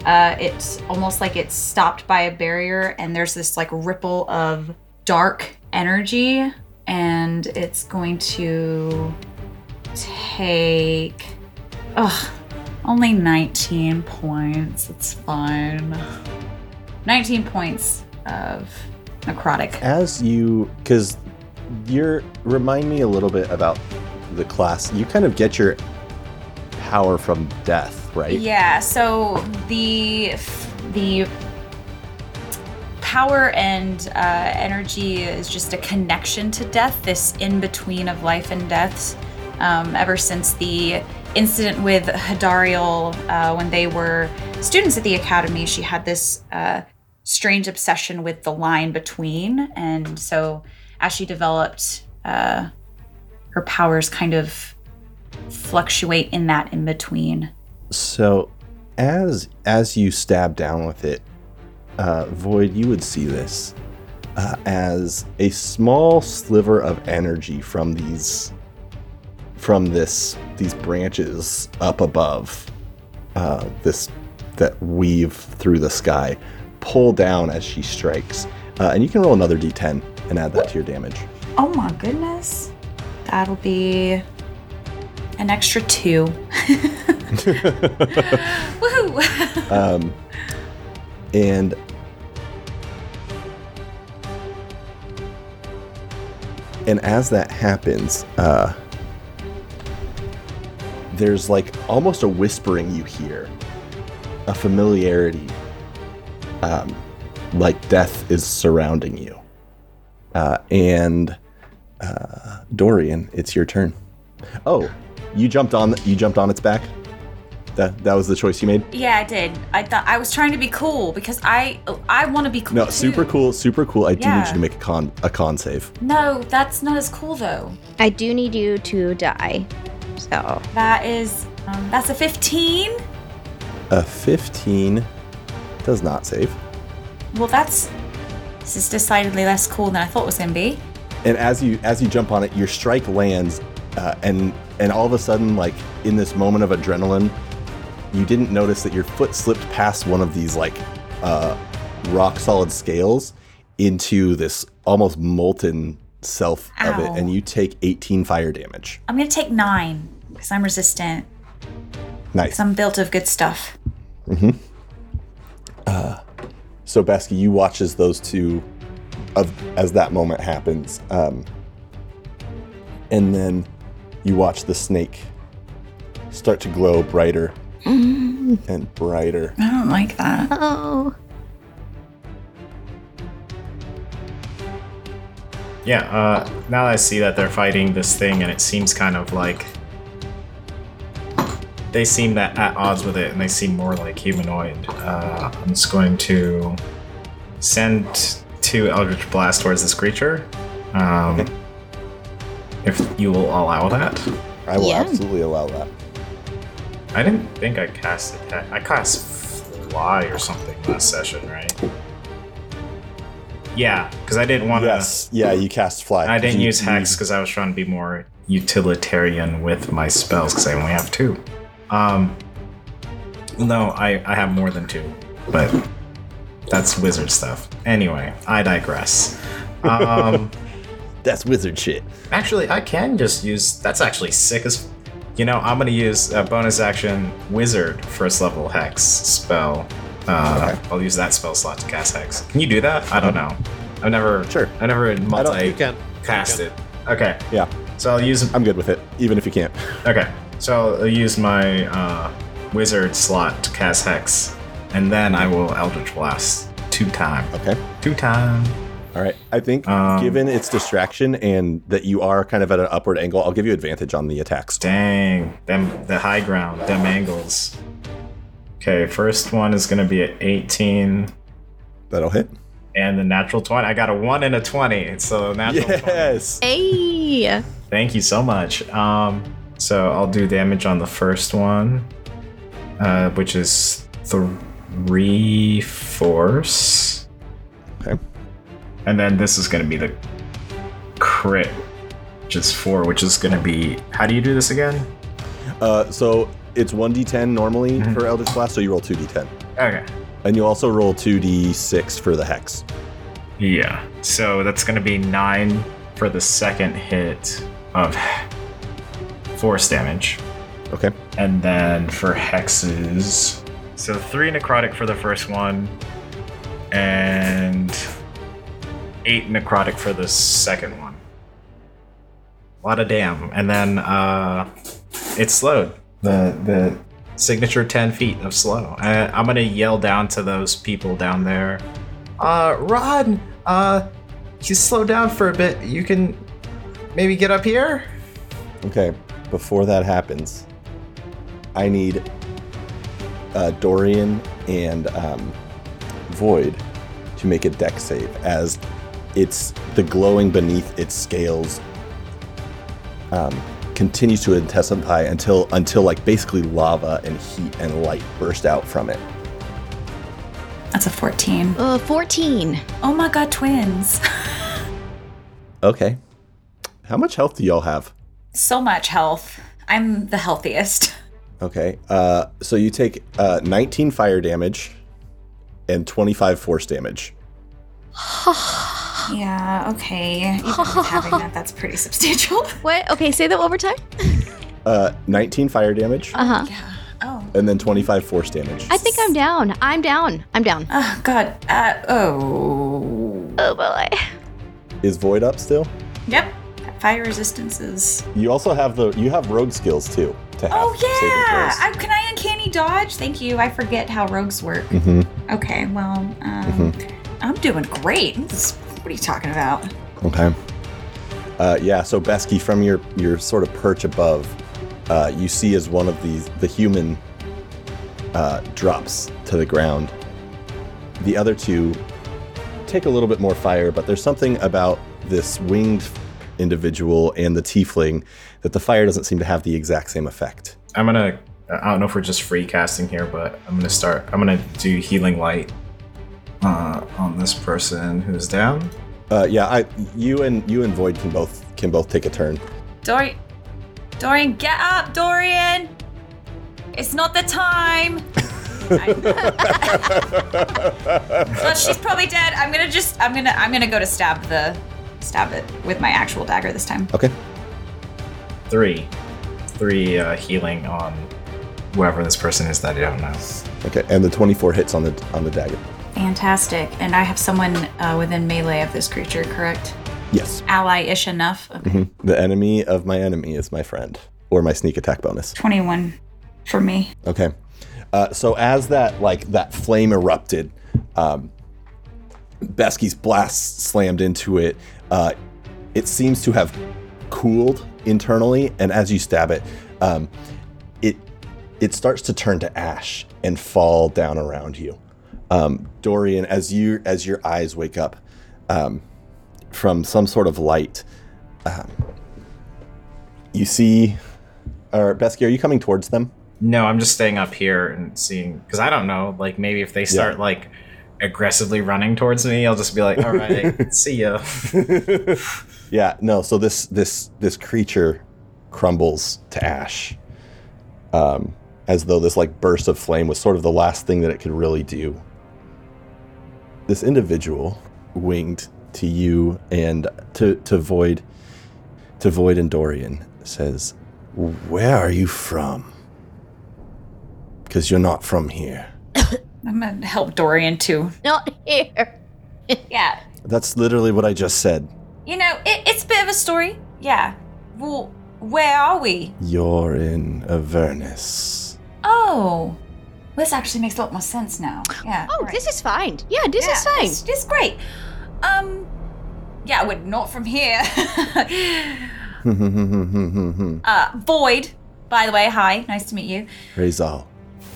uh, it's almost like it's stopped by a barrier, and there's this like ripple of dark energy, and it's going to take, ugh, only nineteen points. It's fine. nineteen points of necrotic. As you, because you're, remind me a little bit about the class. You kind of get your power from death, right? Yeah. So the the power and uh, energy is just a connection to death. This in between of life and death. Um, ever since the incident with Hadariel, uh, when they were students at the academy, she had this Uh, strange obsession with the line between, and so as she developed, uh, her powers kind of fluctuate in that in between. So, as as you stab down with it, uh, Void, you would see this uh, as a small sliver of energy from these from this these branches up above, uh, this that weave through the sky, pull down as she strikes. Uh, and you can roll another d ten and add that to your damage. Oh my goodness. That'll be an extra two. Woohoo! um, and and as that happens, uh, there's like almost a whispering you hear, a familiarity, um, like death is surrounding you. Uh, and uh, Dorian, it's your turn. Oh, you jumped on. You jumped on its back. That that was the choice you made. Yeah, I did. I thought I was trying to be cool because I I want to be cool. No, too. super cool, super cool. I yeah. do need you to make a con a con save. No, that's not as cool though. I do need you to die. So that is um, that's a fifteen. A fifteen does not save. Well, that's this is decidedly less cool than I thought it was gonna be. And as you as you jump on it, your strike lands, uh, and and all of a sudden, like in this moment of adrenaline. You didn't notice that your foot slipped past one of these like uh, rock solid scales into this almost molten self Ow. Of it, and you take eighteen fire damage. I'm gonna take nine because I'm resistant. Nice. Because I'm built of good stuff. Mm-hmm. Uh, so Besky, you watch as those two, of, as that moment happens, um, and then you watch the snake start to glow brighter. And brighter. I don't like that. Oh. Yeah, uh, now that I see that they're fighting this thing and it seems kind of like they seem that at odds with it and they seem more like humanoid. Uh, I'm just going to send two Eldritch Blasts towards this creature. Um, okay. If you will allow that. I will yeah. absolutely allow that. I didn't think I cast attack. I cast fly or something last session, right? Yeah, because I didn't want to. Yes, yeah, you cast fly. I didn't you, use hex because I was trying to be more utilitarian with my spells because I only have two. Um, no, I, I have more than two, but that's wizard stuff. Anyway, I digress. Um, that's wizard shit. Actually, I can just use. That's actually sick as. You know, I'm going to use a bonus action wizard first level hex spell. Uh, okay. I'll use that spell slot to cast hex. Can you do that? I don't know. I've never sure. I've never multi-cast it. Okay. Yeah. So I'll use... I'm good with it, even if you can't. Okay. So I'll use my uh, wizard slot to cast hex, and then I will Eldritch Blast two times. Okay. Two times. All right. I think, um, given its distraction and that you are kind of at an upward angle, I'll give you advantage on the attacks. Dang. Them, the high ground. Them angles. Okay. First one is going to be an eighteen. That'll hit. And the natural twenty. I got a one and a twenty. So natural yes. twenty. Yes. Hey. Thank you so much. Um, so I'll do damage on the first one, uh, which is three force. Okay. And then this is going to be the crit, which is four, which is going to be... How do you do this again? Uh, so it's one d ten normally mm-hmm. for Eldritch Blast, so you roll two d ten. Okay. And you also roll two d six for the hex. Yeah. So that's going to be nine for the second hit of force damage. Okay. And then for hexes... So three necrotic for the first one, and... eight necrotic for the second one. A lot of damn. And then uh, it's slowed. The the signature ten feet of slow. I, I'm gonna yell down to those people down there. Uh, Rod, uh, you slow down for a bit. You can maybe get up here. Okay. Before that happens, I need uh, Dorian and um, Void to make a dex save as. It's the glowing beneath its scales um, continues to intensify until until like basically lava and heat and light burst out from it. That's a fourteen. Uh, fourteen. Oh my god, twins. Okay. How much health do y'all have? so much health. I'm the healthiest. Okay. Uh, so you take uh, nineteen fire damage and twenty-five force damage. Yeah, okay. Even having that, that's pretty substantial. What? Okay, say that one more time. uh, nineteen fire damage. Uh-huh. Yeah. Oh. And then twenty-five force damage. I think I'm down. I'm down. I'm down. Oh, God. Uh, oh. Oh, boy. Is Void up still? Yep. Fire resistances. You also have the, you have rogue skills, too, to have. Oh, yeah. I, can I uncanny dodge? Thank you. I forget how rogues work. Mm-hmm. Okay, well, um, mm-hmm. I'm doing great. This, what are you talking about? Okay. Uh, yeah, so Besky, from your, your sort of perch above, uh, you see as one of these, the human uh, drops to the ground. The other two take a little bit more fire, but there's something about this winged individual and the tiefling that the fire doesn't seem to have the exact same effect. I'm gonna, I don't know if we're just free casting here, but I'm gonna start, I'm gonna do healing light uh, on this person who's down. Uh, yeah, I, you and you and Void can both can both take a turn. Dorian, Dorian, get up, Dorian! It's not the time. Well, she's probably dead. I'm gonna just, I'm gonna, I'm gonna go to stab the. Stab it with my actual dagger this time. Okay. Three. Three uh, healing on whoever this person is that you don't know. Okay, and the twenty-four hits on the on the dagger. Fantastic. And I have someone uh, within melee of this creature, correct? Yes. Ally-ish enough. Okay. Mm-hmm. The enemy of my enemy is my friend, or my sneak attack bonus. twenty-one for me. Okay. Uh, so as that like that flame erupted, um, Besky's blast slammed into it. Uh, it seems to have cooled internally, and as you stab it, um, it it starts to turn to ash and fall down around you. Um, Dorian, as you as your eyes wake up um, from some sort of light, um, you see. Or Besky, are you coming towards them? No, I'm just staying up here and seeing, because I don't know. Like maybe if they start yeah. like. aggressively running towards me, I'll just be like, all right, see ya. Yeah, no, so this this this creature crumbles to ash, um, as though this like burst of flame was sort of the last thing that it could really do. This individual winged to you and to, to Void to Void and Dorian says, where are you from? Because you're not from here. I'm going to help Dorian, too. Not here. Yeah. That's literally what I just said. You know, it, it's a bit of a story. Yeah. Well, where are we? You're in Avernus. Oh. Well, this actually makes a lot more sense now. Yeah. Oh, right. This is fine. Yeah, this yeah, is fine. This, this is great. Um, yeah, we're not from here. uh, Void, by the way. Hi. Nice to meet you. Rezal.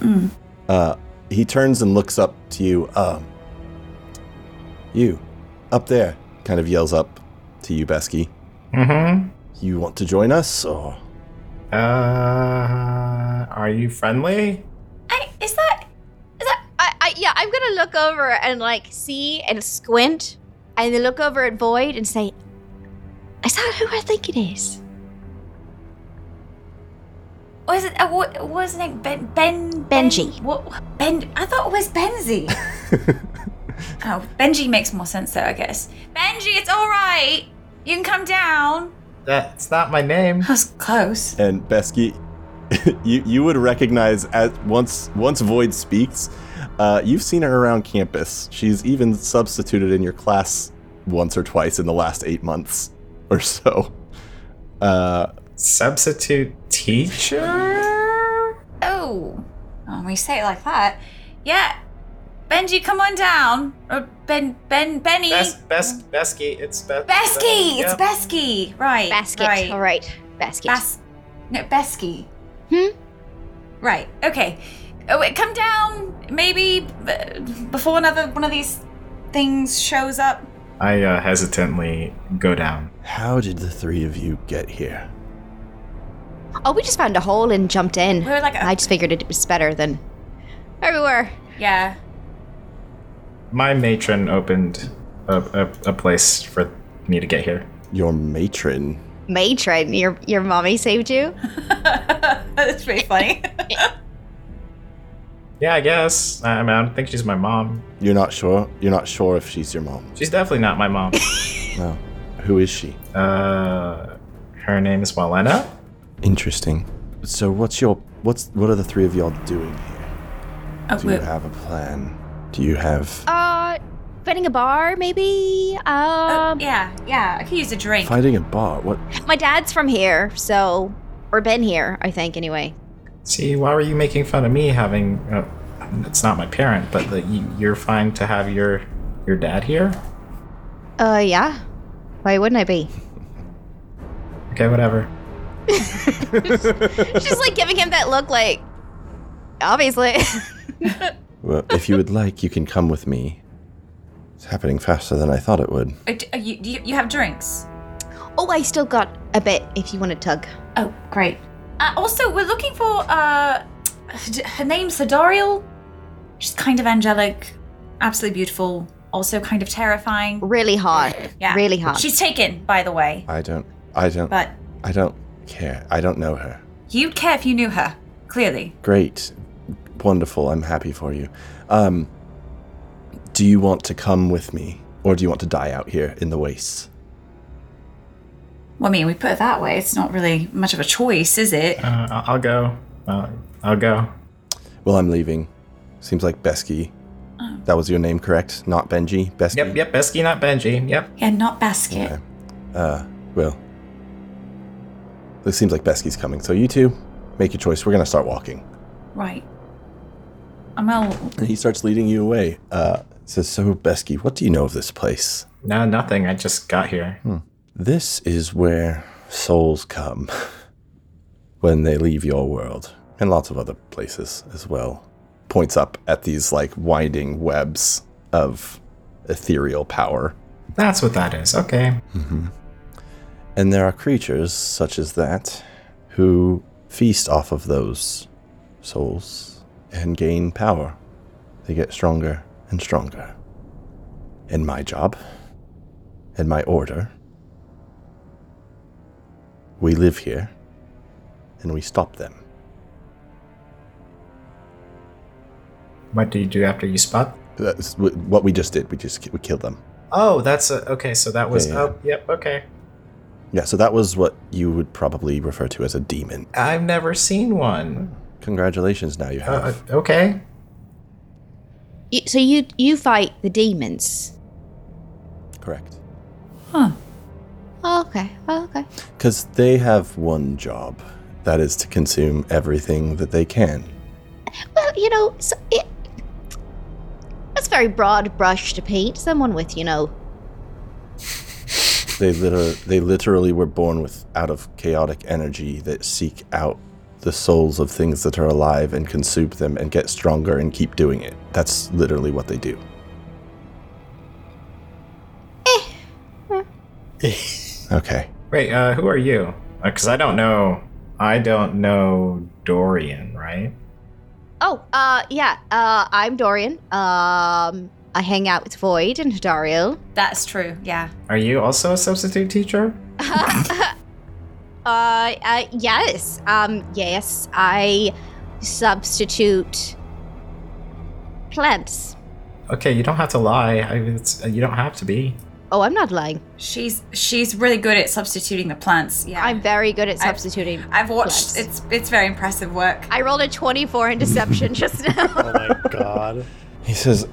Mm. Uh, He turns and looks up to you. Um, you, up there, kind of yells up to you, Besky. Mm-hmm. You want to join us, or? Uh, are you friendly? I, is that, is that? I, I, yeah, I'm gonna look over and like see and squint, and then look over at Void and say, "Is that who I think it is?" Was it, uh, wasn't it Ben, Ben, Ben Benji? What, Ben, I thought it was Benzi. Oh, Benji makes more sense though, I guess. Benji, it's all right. You can come down. That's not my name. That was close. And Besky, you, you would recognize as once once Void speaks, uh, you've seen her around campus. She's even substituted in your class once or twice in the last eight months or so. Uh... Substitute teacher? Oh. Oh, we say it like that. Yeah. Benji, come on down. Or Ben, Ben, Benny. Bes, Bes, Besky, it's Besky. Besky, it's yeah. Besky. Right. Basket. Right. All right. Basket. Bas- no, Besky. Hmm? Right. Okay. Oh, wait, come down maybe before another one of these things shows up. I uh, hesitantly go down. How did the three of you get here? Oh, we just found a hole and jumped in. We were like a- I just figured it was better than everywhere. Yeah. My matron opened a, a, a place for me to get here. Your matron? maid train. Your your mommy saved you. That's pretty funny. Yeah, I guess. I mean, I don't think she's my mom. You're not sure? You're not sure if she's your mom? She's definitely not my mom. No. Who is she? Uh, her name is Walena. Interesting. So what's your, what's, what are the three of y'all doing here? Oh, Do wait. you have a plan? Do you have... Uh, fighting a bar, maybe? Um, uh, yeah, yeah. I could use a drink. Fighting a bar? What? My dad's from here, so, or been here, I think, anyway. See, why were you making fun of me having? Uh, it's not my parent, but the, you, you're fine to have your your dad here. Uh, yeah. Why wouldn't I be? Okay, whatever. She's like giving him that look, like obviously. Well, if you would like, you can come with me. It's happening faster than I thought it would. Uh, do you, do you you have drinks? Oh, I still got a bit. If you want to tug. Oh, great. Uh, also, we're looking for, uh, her name's Hadariel. She's kind of angelic, absolutely beautiful, also kind of terrifying. Really hot. Yeah. Really hot. She's taken, by the way. I don't, I don't, but I don't care. I don't know her. You'd care if you knew her, clearly. Great. Wonderful. I'm happy for you. Um, do you want to come with me, or do you want to die out here in the wastes? Well, I mean, we put it that way. It's not really much of a choice, is it? Uh, I'll go. Uh, I'll go. Well, I'm leaving. Seems like Besky. Oh. That was your name, correct? Not Benji? Besky? Yep, yep. Besky, not Benji. Yep. Yeah, not Basket. Okay. Uh, well, it seems like Besky's coming. So you two, make your choice. We're going to start walking. Right. I'm out. And he starts leading you away. Uh, says, so Besky, what do you know of this place? No, nothing. I just got here. Hmm. This is where souls come when they leave your world, and lots of other places as well. Points up at these, like, winding webs of ethereal power. That's what that is, okay. Mm-hmm. And there are creatures such as that who feast off of those souls and gain power. They get stronger and stronger. And my job, and my order... We live here, and we stop them. What do you do after you spot? That's what we just did. We just we killed them. Oh, that's a, okay. So that was. Yeah, yeah. Oh, yep. Okay. Yeah. So that was what you would probably refer to as a demon. I've never seen one. Congratulations! Now you have. Uh, okay. So you you fight the demons. Correct. Huh. Oh, okay. Oh, okay. Because they have one job, that is to consume everything that they can. Well, you know, so it, that's a very broad brush to paint someone with, you know. They literally, they literally were born with out of chaotic energy that seek out the souls of things that are alive and consume them and get stronger and keep doing it. That's literally what they do. Eh. Okay. Wait, uh, who are you? Because uh, I don't know... I don't know Dorian, right? Oh, uh, yeah. Uh, I'm Dorian. Um, I hang out with Void and Hadariel. That's true, yeah. Are you also a substitute teacher? uh, uh, yes. Um, yes. I substitute plants. Okay, you don't have to lie. I mean, it's, you don't have to be. Oh, I'm not lying. She's she's really good at substituting the plants. Yeah, I'm very good at substituting. I've, I've watched. Plants. It's it's very impressive work. I rolled a twenty-four in deception just now. Oh my god. He says,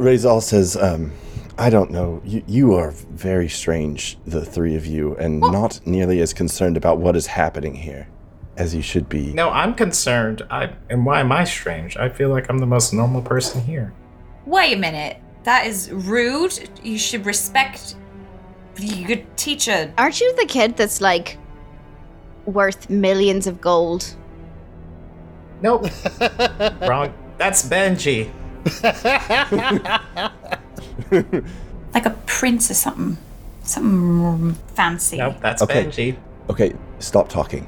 Razal says, um, I don't know. You you are very strange, the three of you, and what? Not nearly as concerned about what is happening here as you should be. No, I'm concerned. I and why am I strange? I feel like I'm the most normal person here. Wait a minute. That is rude. You should respect the good teacher. Aren't you the kid that's, like, worth millions of gold? Nope. Wrong. That's Benji. Like a prince or something. Something fancy. Nope, that's okay. Benji. Okay, stop talking.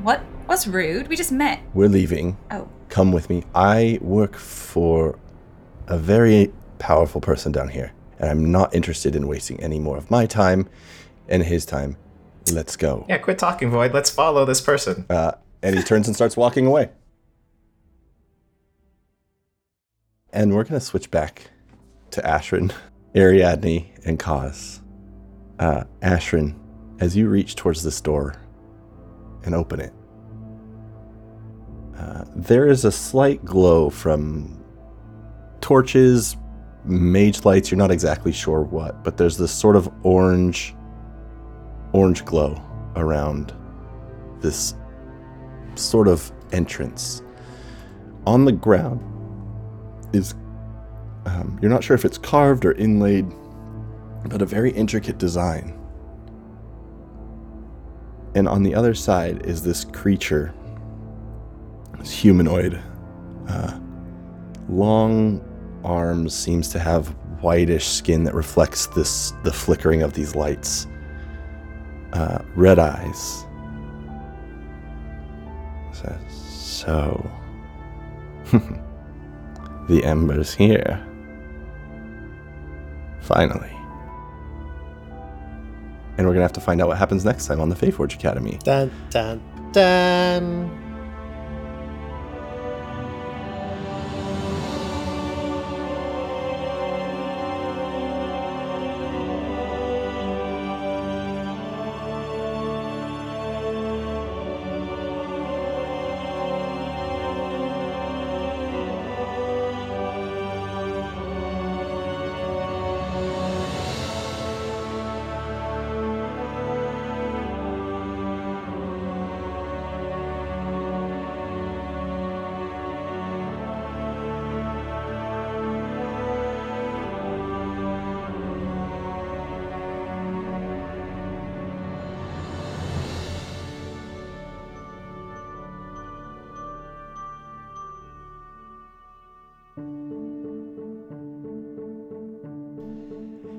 What? What's rude? We just met. We're leaving. Oh. Come with me. I work for a very... powerful person down here, and I'm not interested in wasting any more of my time and his time Let's go. Yeah, quit talking, Void. Let's follow this person. Uh, and he turns and starts walking away. And we're going to switch back to Ashrin, Ariadne, and Kaz. Uh, Ashrin, as you reach towards this door and open it, uh, there is a slight glow from torches, mage lights. You're not exactly sure what, but there's this sort of orange, orange glow around this sort of entrance. On the ground is, um, you're not sure if it's carved or inlaid, but a very intricate design. And on the other side is this creature, this humanoid. Uh, long arms, seems to have whitish skin that reflects this the flickering of these lights. Uh, red eyes. So, the ember's here. Finally. And we're going to have to find out what happens next time on the Faeforge Academy. Dun, dun, dun.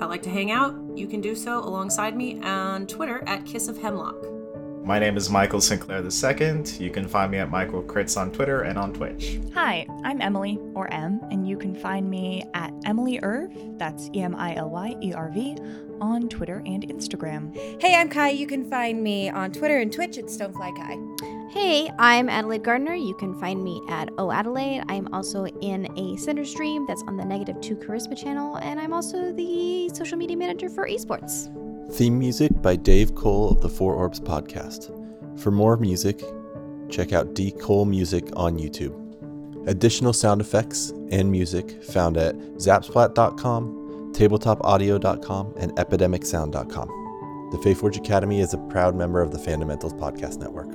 I like to hang out. You can do so alongside me on Twitter at Kiss of Hemlock. My name is Michael Sinclair the second. You can find me at Michael Kritz on Twitter and on Twitch. Hi, I'm Emily, or Em, and you can find me at Emily Irv, that's E M I L Y E R V, on Twitter and Instagram. Hey, I'm Kai. You can find me on Twitter and Twitch at Stonefly Kai. Hey, I'm Adelaide Gardner. You can find me at O Adelaide. I'm also in a Cinder stream that's on the Negative Two Charisma channel, and I'm also the social media manager for esports. Theme music by Dave Cole of the Four Orbs Podcast. For more music, check out D Cole Music on YouTube. Additional sound effects and music found at zapsplat dot com, tabletop audio dot com, and epidemic sound dot com. The Faeforge Academy is a proud member of the Fundamentals Podcast Network.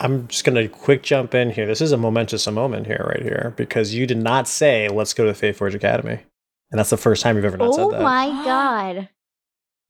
I'm just going to quick jump in here. This is a momentous moment here, right here, because you did not say, let's go to the Faeforge Academy. And that's the first time you've ever not oh said that. Oh, my God.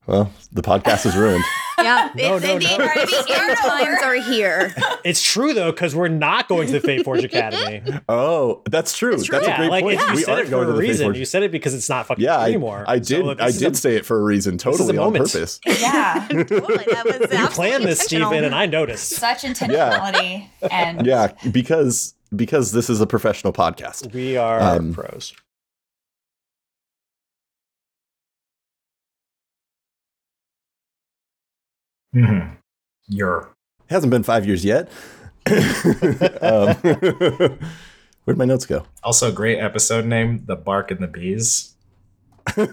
Well, the podcast is ruined. Yeah. no, no, no. The end times are here. It's true, though, because we're not going to the Faeforge Academy. Oh, that's true. That's a great like, point. Yeah, we aren't going to the reason. Faeforge. You said it because it's not fucking yeah, anymore. I, I did so, look, I did a, say it for a reason, totally on purpose. Yeah. Totally. That was you planned this, Steven, and I noticed. Such intentionality. Yeah. and Yeah, because, because this is a professional podcast. We are um, pros. Mm-hmm. Your hasn't been five years yet. um, where'd my notes go? Also, great episode name: "The Bark and the Bees." Write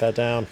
that down.